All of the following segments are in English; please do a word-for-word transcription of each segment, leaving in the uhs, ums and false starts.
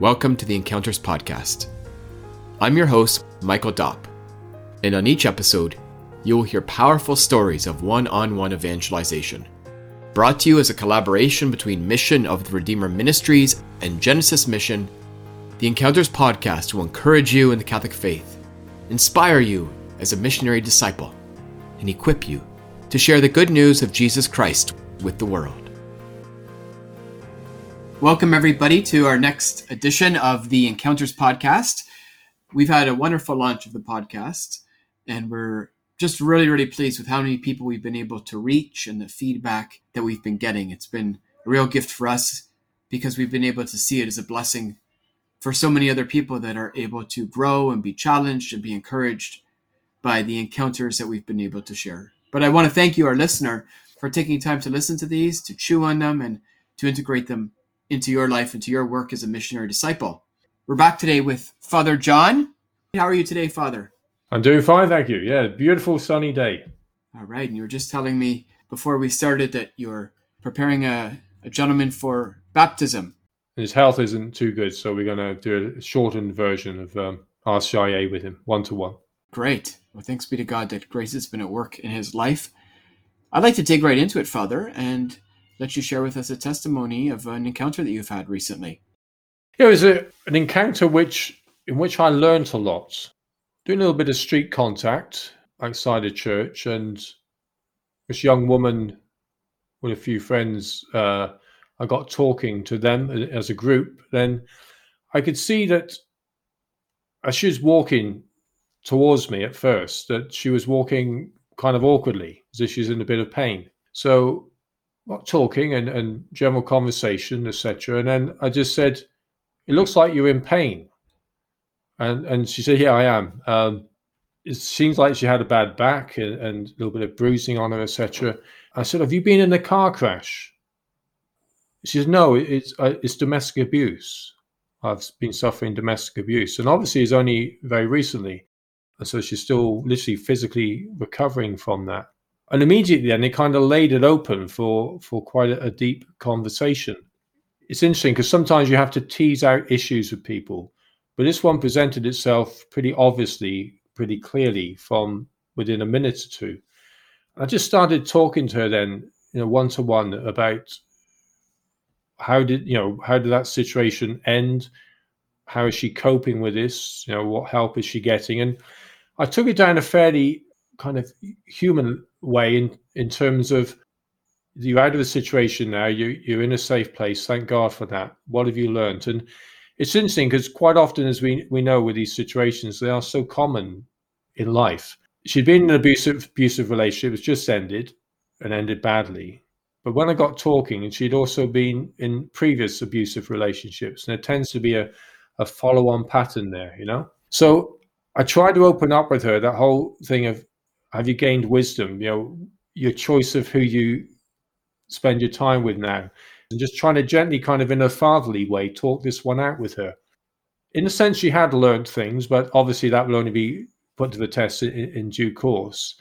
Welcome to the Encounters Podcast. I'm your host, Michael Dopp, and on each episode, you will hear powerful stories of one-on-one evangelization, brought to you as a collaboration between Mission of the Redeemer Ministries and Genesis Mission. The Encounters Podcast will encourage you in the Catholic faith, inspire you as a missionary disciple, and equip you to share the good news of Jesus Christ with the world. Welcome, everybody, to our next edition of the Encounters Podcast. We've had a wonderful launch of the podcast, and we're just really, really pleased with how many people we've been able to reach and the feedback that we've been getting. It's been a real gift for us because we've been able to see it as a blessing for so many other people that are able to grow and be challenged and be encouraged by the encounters that we've been able to share. But I want to thank you, our listener, for taking time to listen to these, to chew on them, and to integrate them into your life, into your work as a missionary disciple. We're back today with Father John. How are you today, Father? I'm doing fine, thank you. Yeah, beautiful sunny day. All right, and you were just telling me before we started that you're preparing a, a gentleman for baptism. His health isn't too good, so we're going to do a shortened version of um, R C I A with him, one-to-one. Great. Well, thanks be to God that grace has been at work in his life. I'd like to dig right into it, Father, and let you share with us a testimony of an encounter that you've had recently. It was a, an encounter which in which I learned a lot. Doing a little bit of street contact outside a church, and this young woman with a few friends, uh, I got talking to them as a group. Then I could see that as she was walking towards me at first, that she was walking kind of awkwardly, as if she's in a bit of pain. So talking and, and general conversation, et cetera. And then I just said, "It looks like you're in pain." And and she said, "Yeah, I am." Um, it seems like she had a bad back and, and a little bit of bruising on her, et cetera. I said, "Have you been in a car crash?" She said, "No, it's uh, it's domestic abuse. I've been suffering domestic abuse." And obviously it's only very recently. And so she's still literally physically recovering from that. And immediately then, they kind of laid it open for, for quite a, a deep conversation. It's interesting because sometimes you have to tease out issues with people. But this one presented itself pretty obviously, pretty clearly from within a minute or two. I just started talking to her then, you know, one-to-one about how did, you know, how did that situation end? How is she coping with this? You know, what help is she getting? And I took it down a fairly kind of human way in, in terms of you're out of the situation now, you, you're in a safe place, thank God for that. What have you learned? And it's interesting because quite often, as we, we know with these situations, they are so common in life. She'd been in an abusive, abusive relationship, it's just ended and ended badly. But when I got talking, and she'd also been in previous abusive relationships, and there tends to be a, a follow-on pattern there, you know? So I tried to open up with her that whole thing of, have you gained wisdom? You know, your choice of who you spend your time with now. And just trying to gently, kind of in a fatherly way, talk this one out with her. In a sense, she had learned things, but obviously that will only be put to the test in, in due course.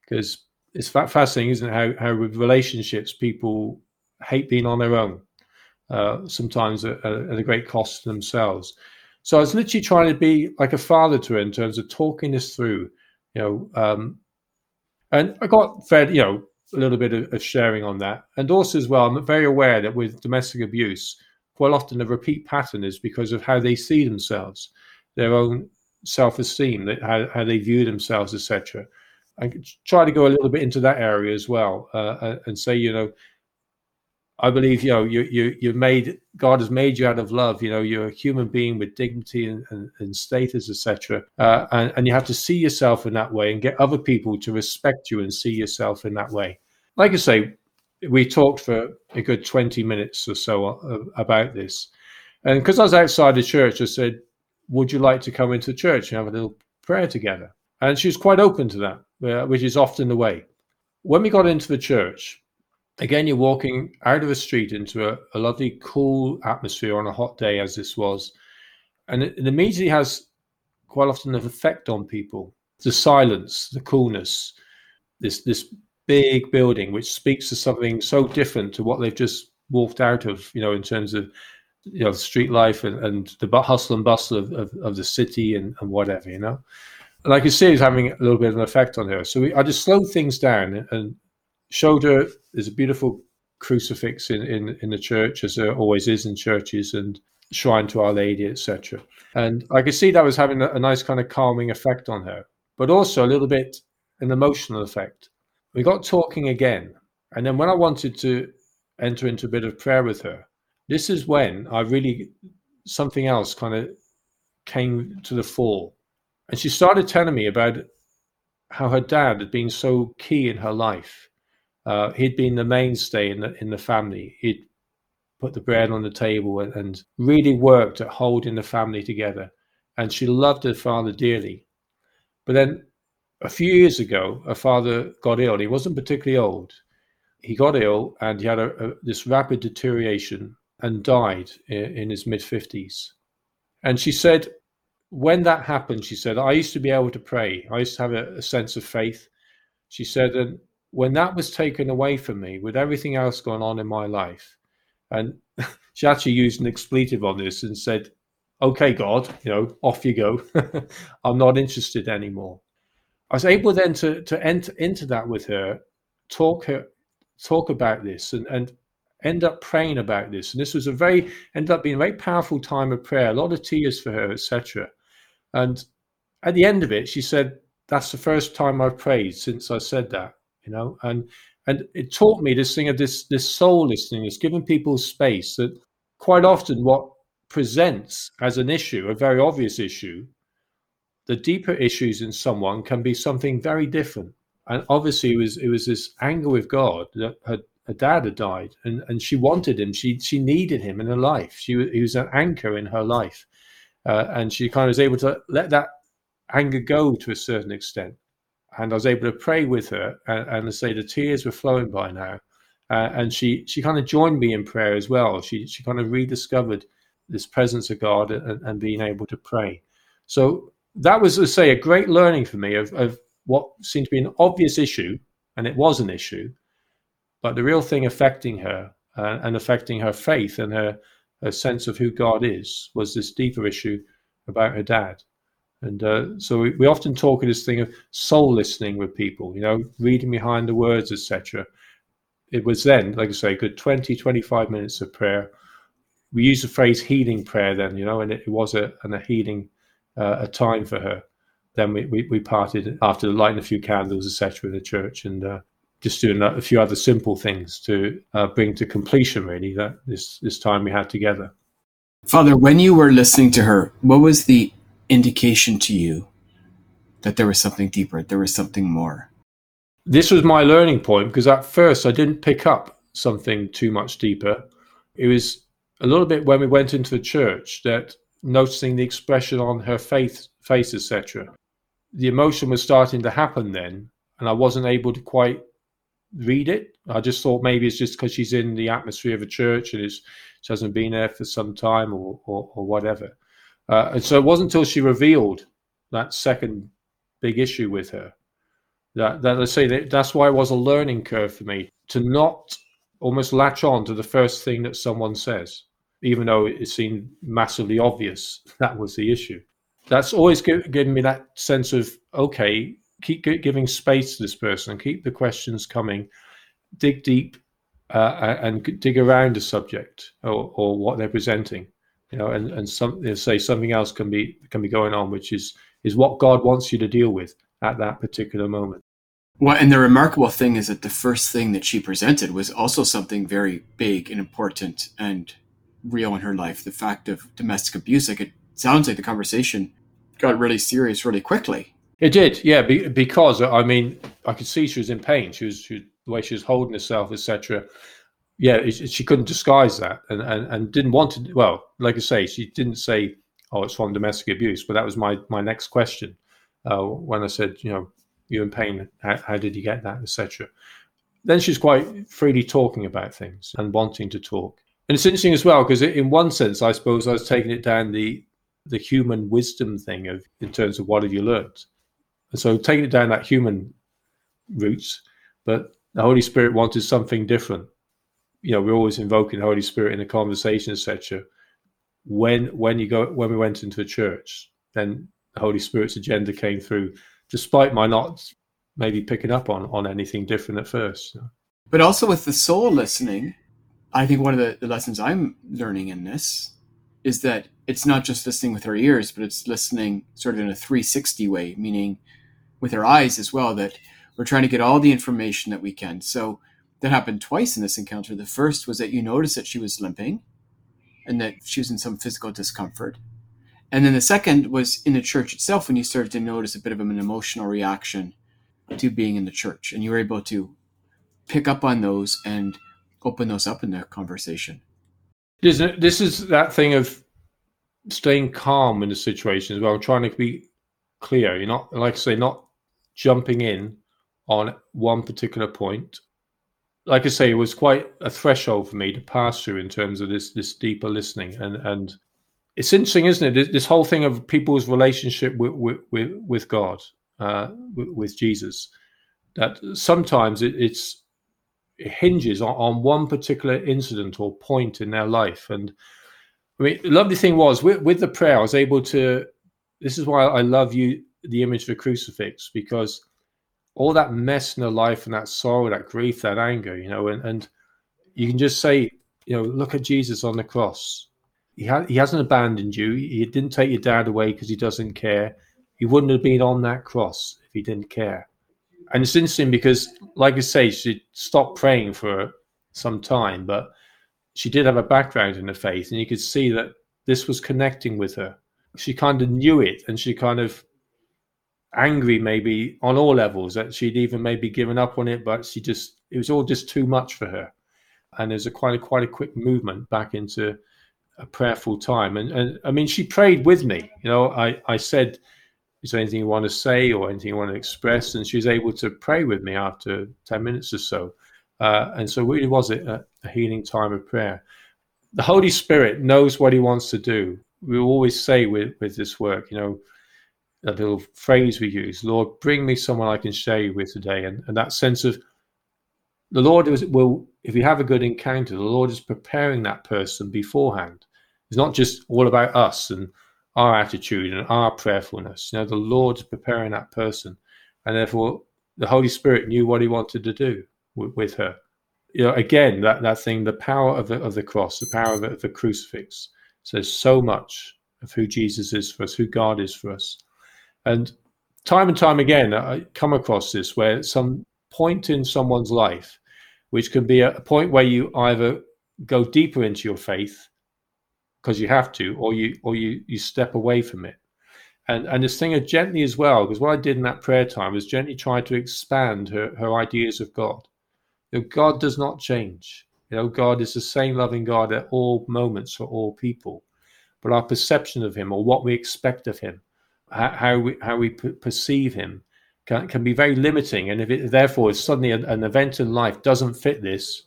Because it's fascinating, isn't it, how, how with relationships, people hate being on their own, uh, sometimes at, at a great cost to themselves. So I was literally trying to be like a father to her in terms of talking this through, you know, um, and I got fed, you know, a little bit of, of sharing on that. And also as well, I'm very aware that with domestic abuse, quite often the repeat pattern is because of how they see themselves, their own self-esteem, how, how they view themselves, et cetera. I try to go a little bit into that area as well uh, and say, you know, I believe, you know, you, you, you've made, God has made you out of love. You know, you're a human being with dignity and, and, and status, et cetera. Uh, and, and you have to see yourself in that way and get other people to respect you and see yourself in that way. Like I say, we talked for a good twenty minutes or so about this. And because I was outside the church, I said, would you like to come into the church and have a little prayer together? And she was quite open to that, uh, which is often the way. When we got into the church, again, you're walking out of a street into a, a lovely, cool atmosphere on a hot day, as this was. And it, it immediately has quite often an effect on people. The silence, the coolness, this this big building, which speaks to something so different to what they've just walked out of, you know, in terms of you know, street life and, and the hustle and bustle of, of, of the city and, and whatever, you know. And I could see it was having a little bit of an effect on her. So we, I just slowed things down and showed her there's a beautiful crucifix in, in, in the church, as there always is in churches, and shrine to Our Lady, et cetera. And I could see that was having a, a nice kind of calming effect on her, but also a little bit an emotional effect. We got talking again. And then when I wanted to enter into a bit of prayer with her, this is when I really, something else kind of came to the fore. And she started telling me about how her dad had been so key in her life. Uh, he'd been the mainstay in the in the family. He'd put the bread on the table and, and really worked at holding the family together. And she loved her father dearly. But then a few years ago, her father got ill. He wasn't particularly old. He got ill and he had a, a, this rapid deterioration and died in, in his mid-fifties. And she said, when that happened, she said, I used to be able to pray. I used to have a, a sense of faith. She said, and when that was taken away from me, with everything else going on in my life, and she actually used an expletive on this and said, okay, God, you know, off you go. I'm not interested anymore. I was able then to, to enter into that with her, talk her, talk about this and, and end up praying about this. And this was a very, ended up being a very powerful time of prayer, a lot of tears for her, et cetera. And at the end of it, she said, that's the first time I've prayed since I said that, you know, and and it taught me this thing of this, this soul listening, it's giving people space, that quite often what presents as an issue, a very obvious issue, the deeper issues in someone can be something very different. And obviously it was it was this anger with God that her, her dad had died, and, and she wanted him. She she needed him in her life. She he was an anchor in her life, uh, and she kind of was able to let that anger go to a certain extent. And I was able to pray with her, and, and I say the tears were flowing by now, uh, and she she kind of joined me in prayer as well. She she kind of rediscovered this presence of God and, and being able to pray. So that was, let's say, a great learning for me of of. What seemed to be an obvious issue, and it was an issue, but the real thing affecting her uh, and affecting her faith and her, her sense of who God is was this deeper issue about her dad. And uh, so we, we often talk of this thing of soul listening with people, you know, reading behind the words, et cetera. It was then, like I say, a good twenty, twenty-five minutes of prayer. We used the phrase healing prayer then, you know, and it, it was a, and a healing uh, a time for her. Then we, we, we parted after lighting a few candles, et cetera, in the church, and uh, just doing a few other simple things to uh, bring to completion, really, that this, this time we had together. Father, when you were listening to her, what was the indication to you that there was something deeper, there was something more? This was my learning point, because at first I didn't pick up something too much deeper. It was a little bit when we went into the church that noticing the expression on her face, face, et cetera. The emotion was starting to happen then, and I wasn't able to quite read it. I just thought maybe it's just because she's in the atmosphere of a church and it's, she hasn't been there for some time or or, or whatever. Uh, and so it wasn't until she revealed that second big issue with her that, that I say that that's why it was a learning curve for me to not almost latch on to the first thing that someone says, even though it seemed massively obvious that was the issue. That's always give, given me that sense of, okay, keep g- giving space to this person, keep the questions coming, dig deep uh, and dig around a subject or, or what they're presenting, you know, and, and some, they say something else can be can be going on, which is, is what God wants you to deal with at that particular moment. Well, and the remarkable thing is that the first thing that she presented was also something very big and important and real in her life, the fact of domestic abuse. Like, it sounds like the conversation got really serious really quickly. It did, yeah, be, because I mean, I could see she was in pain. She was, she, the way she was holding herself, et cetera. Yeah, it, she couldn't disguise that, and, and and didn't want to. Well, like I say, she didn't say, "Oh, it's from domestic abuse," but that was my my next question uh, when I said, "You know, you're in pain. How, how did you get that, et cetera" Then she's quite freely talking about things and wanting to talk. And it's interesting as well, because in one sense, I suppose I was taking it down the the human wisdom thing of, in terms of what have you learned? And so taking it down that human roots, but the Holy Spirit wanted something different. You know, we're always invoking the Holy Spirit in a conversation, et cetera. when when you go when we went into a church, then the Holy Spirit's agenda came through, despite my not maybe picking up on on anything different at first. But also with the soul listening, I think one of the, the lessons I'm learning in this is that it's not just listening with our ears, but it's listening sort of in a three sixty way, meaning with our eyes as well, that we're trying to get all the information that we can. So that happened twice in this encounter. The first was that you noticed that she was limping and that she was in some physical discomfort. And then the second was in the church itself, when you started to notice a bit of an emotional reaction to being in the church. And you were able to pick up on those and open those up in the conversation. This is that thing of staying calm in the situation as well, trying to be clear. You're not, like I say, not jumping in on one particular point. Like I say, it was quite a threshold for me to pass through in terms of this this deeper listening. And and it's interesting, isn't it? This whole thing of people's relationship with with, with God, uh, with Jesus, that sometimes it, it's, it hinges on, on one particular incident or point in their life. And I mean, the lovely thing was with, with the prayer, I was able to, this is why I love you, the image of the crucifix, because all that mess in their life and that sorrow, that grief, that anger, you know, and, and you can just say, you know, look at Jesus on the cross. He, ha- he hasn't abandoned you. He didn't take your dad away because he doesn't care. He wouldn't have been on that cross if he didn't care. And it's interesting because, like I say, she stopped praying for some time, but she did have a background in the faith, and you could see that this was connecting with her. She kind of knew it, and she kind of angry maybe on all levels that she'd even maybe given up on it, but she just, it was all just too much for her. And there's a quite a quite a quick movement back into a prayerful time. And, and I mean, she prayed with me, you know, I, I said, is there anything you want to say or anything you want to express? And she was able to pray with me after ten minutes or so. Uh, and so really was it a, a healing time of prayer. The Holy Spirit knows what he wants to do. We always say with, with this work, you know, that little phrase we use, Lord, bring me someone I can share you with today. And, and that sense of the Lord is, will, if you have a good encounter, the Lord is preparing that person beforehand. It's not just all about us and our attitude and our prayerfulness. You know, the Lord's preparing that person. And therefore, the Holy Spirit knew what he wanted to do with, with her. You know, again, that, that thing, the power of the, of the cross, the power of the, of the crucifix says so much of who Jesus is for us, who God is for us. And time and time again, I come across this where some point in someone's life, which can be a point where you either go deeper into your faith because you have to, or you or you you step away from it. And and this thing of gently as well, because what I did in that prayer time was gently try to expand her, her ideas of God. You know, God does not change. You know, God is the same loving God at all moments for all people. But our perception of him, or what we expect of him, how we how we perceive him can, can be very limiting. And if it, therefore if suddenly an, an event in life doesn't fit this,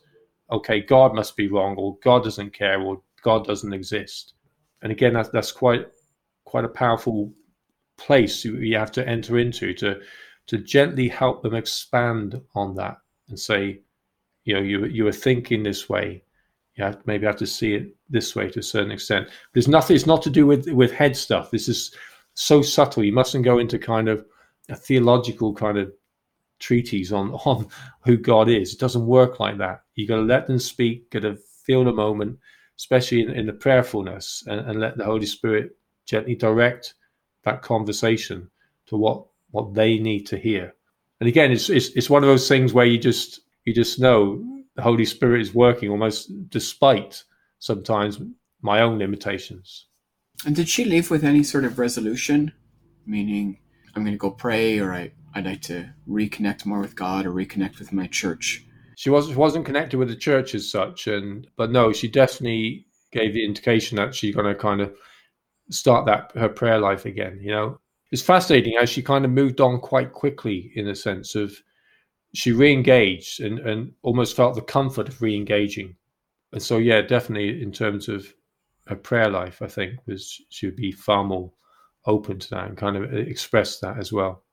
okay, God must be wrong, or God doesn't care, or God doesn't exist. And again, that's, that's quite quite a powerful place you have to enter into to to gently help them expand on that and say, you know, you you were thinking this way. You have to maybe have to see it this way to a certain extent. But it's nothing. It's not to do with with head stuff. This is so subtle. You mustn't go into kind of a theological kind of treatise on, on who God is. It doesn't work like that. You got to let them speak, got to feel the moment, especially in, in the prayerfulness, and, and let the Holy Spirit gently direct that conversation to what, what they need to hear. And again, it's, it's it's one of those things where you just you just know the Holy Spirit is working almost despite sometimes my own limitations. And did she leave with any sort of resolution, meaning I'm going to go pray, or I, I'd like to reconnect more with God or reconnect with my church? She wasn't wasn't connected with the church as such, and but no, she definitely gave the indication that she's going to kind of start that her prayer life again. You know, it's fascinating how she kind of moved on quite quickly in the sense of she re-engaged and, and almost felt the comfort of re-engaging. And so, yeah, definitely in terms of her prayer life, I think, was she would be far more open to that and kind of express that as well.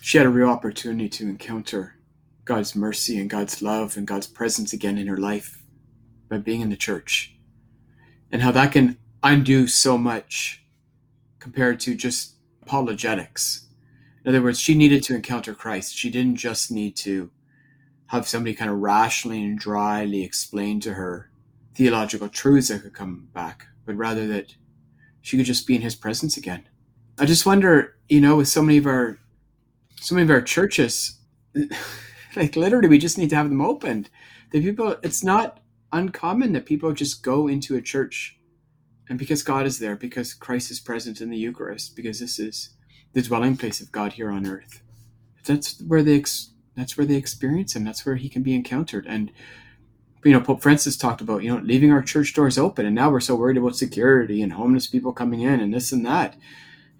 She had a real opportunity to encounter God's mercy and God's love and God's presence again in her life by being in the church, and how that can undo so much compared to just apologetics. In other words, she needed to encounter Christ. She didn't just need to have somebody kind of rationally and dryly explain to her theological truths that could come back, but rather that she could just be in his presence again. I just wonder, you know, with so many of our, so many of our churches, like literally we just need to have them opened. The people, it's not uncommon that people just go into a church and because God is there, because Christ is present in the Eucharist, because this is the dwelling place of God here on earth. That's where they ex- that's where they experience him. That's where he can be encountered. And, you know, Pope Francis talked about, you know, leaving our church doors open. And now we're so worried about security and homeless people coming in and this and that.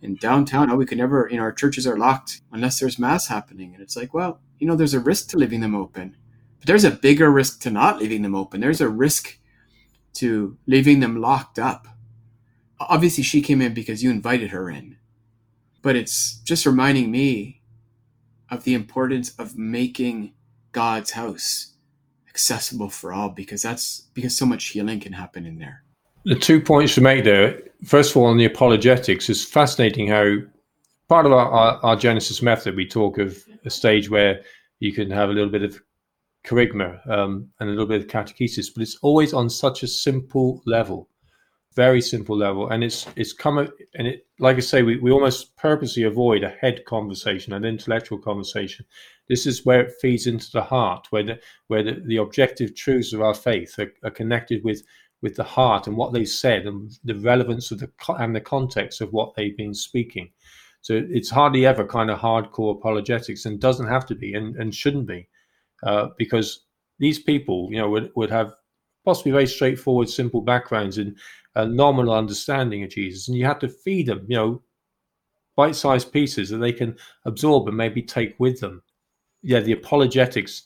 And downtown, oh, we could never, you know, our churches are locked unless there's mass happening. And it's like, well, you know, there's a risk to leaving them open. But there's a bigger risk to not leaving them open. There's a risk to leaving them locked up. Obviously, she came in because you invited her in. But it's just reminding me of the importance of making God's house accessible for all, because that's because so much healing can happen in there. The two points to make there, first of all, on the apologetics, it's fascinating how part of our, our, our Genesis method, we talk of a stage where you can have a little bit of kerygma um, and a little bit of catechesis, but it's always on such a simple level, very simple level. And it's it's come, and it, like I say, we, we almost purposely avoid a head conversation, an intellectual conversation. This is where it feeds into the heart, where the, where the, the objective truths of our faith are, are connected with with the heart and what they've said and the relevance of the and the context of what they've been speaking. So it's hardly ever kind of hardcore apologetics, and doesn't have to be and, and shouldn't be, uh, because these people, you know, would, would have possibly very straightforward, simple backgrounds and a nominal understanding of Jesus, and you have to feed them, you know, bite-sized pieces that they can absorb and maybe take with them. Yeah, the apologetics,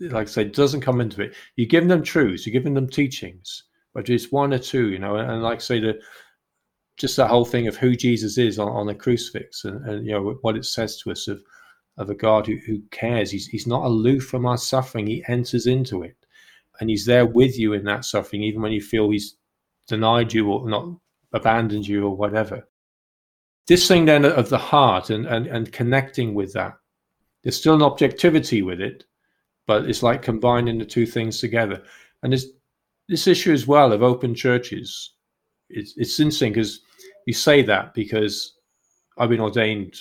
like I say, doesn't come into it. You give them truths, you give them teachings, but just one or two, you know, and like I say, the, just that whole thing of who Jesus is on, on the crucifix, and, and, you know, what it says to us of of a God who, who cares. He's, he's not aloof from our suffering. He enters into it, and he's there with you in that suffering, even when you feel he's denied you or not abandoned you or whatever. This thing then of the heart and, and, and connecting with that, there's still an objectivity with it, but it's like combining the two things together. And there's this issue as well of open churches. It's, it's interesting because you say that, because I've been ordained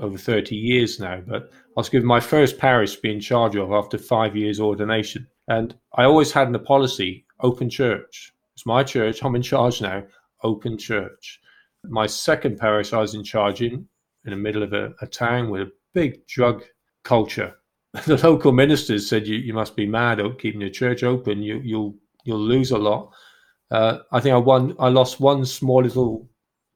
over thirty years now, but I was given my first parish to be in charge of after five years ordination. And I always had in the policy, open church. It's my church, I'm in charge now, open church. My second parish I was in charge in, in the middle of a, a town with a big drug culture. The local ministers said, you, you must be mad at keeping your church open, you, you'll You'll lose a lot. Uh, I think I won. I lost one small little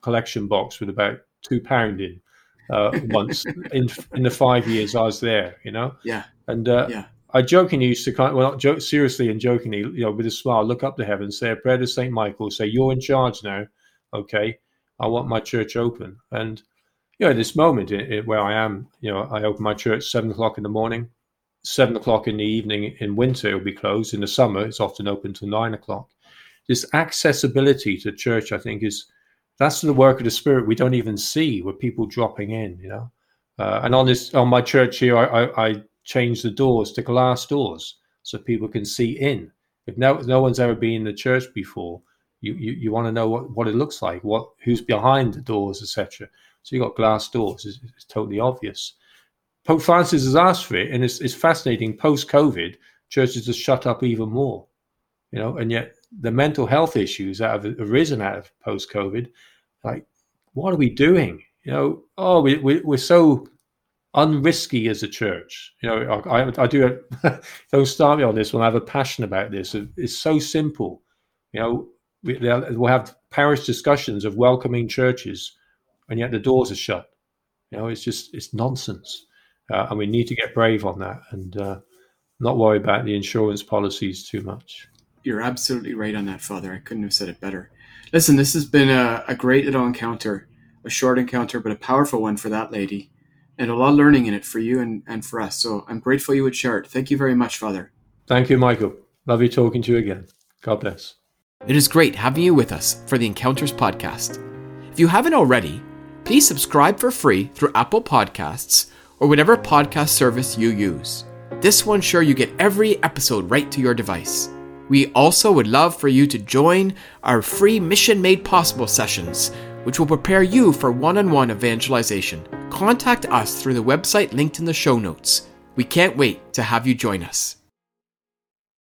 collection box with about two pound in uh, once in in the five years I was there. You know. Yeah. And uh, yeah. I jokingly used to kind of, well, not joke, seriously and jokingly, you know, with a smile, look up to heaven, say a prayer to Saint Michael, say, "You're in charge now. Okay, I want my church open." And you know, this moment it, it, where I am, you know, I open my church seven o'clock in the morning. Seven o'clock in the evening in winter, it'll be closed. In the summer, it's often open till nine o'clock. This accessibility to church, I think, is that's the work of the Spirit. We don't even see where people dropping in, you know. Uh, and on this, on my church here, I, I, I changed the doors to glass doors so people can see in. If no, no one's ever been in the church before, you you, you want to know what, what it looks like, what who's behind the doors, et cetera. So you got glass doors. It's, it's totally obvious. Pope Francis has asked for it, and it's, it's fascinating. Post-COVID, churches have shut up even more, you know, and yet the mental health issues that have arisen out of post-COVID, like, what are we doing? You know, oh, we, we, we're so unrisky as a church. You know, I, I, I do, a, don't start me on this one, I have a passion about this. It's so simple. You know, we, we'll have parish discussions of welcoming churches, and yet the doors are shut. You know, it's just, it's nonsense. Uh, and we need to get brave on that and uh, not worry about the insurance policies too much. You're absolutely right on that, Father. I couldn't have said it better. Listen, this has been a, a great little encounter, a short encounter, but a powerful one for that lady, and a lot of learning in it for you and, and for us. So I'm grateful you would share it. Thank you very much, Father. Thank you, Michael. Love you talking to you again. God bless. It is great having you with us for the Encounters Podcast. If you haven't already, please subscribe for free through Apple Podcasts or whatever podcast service you use. This will ensure you get every episode right to your device. We also would love for you to join our free Mission Made Possible sessions, which will prepare you for one-on-one evangelization. Contact us through the website linked in the show notes. We can't wait to have you join us.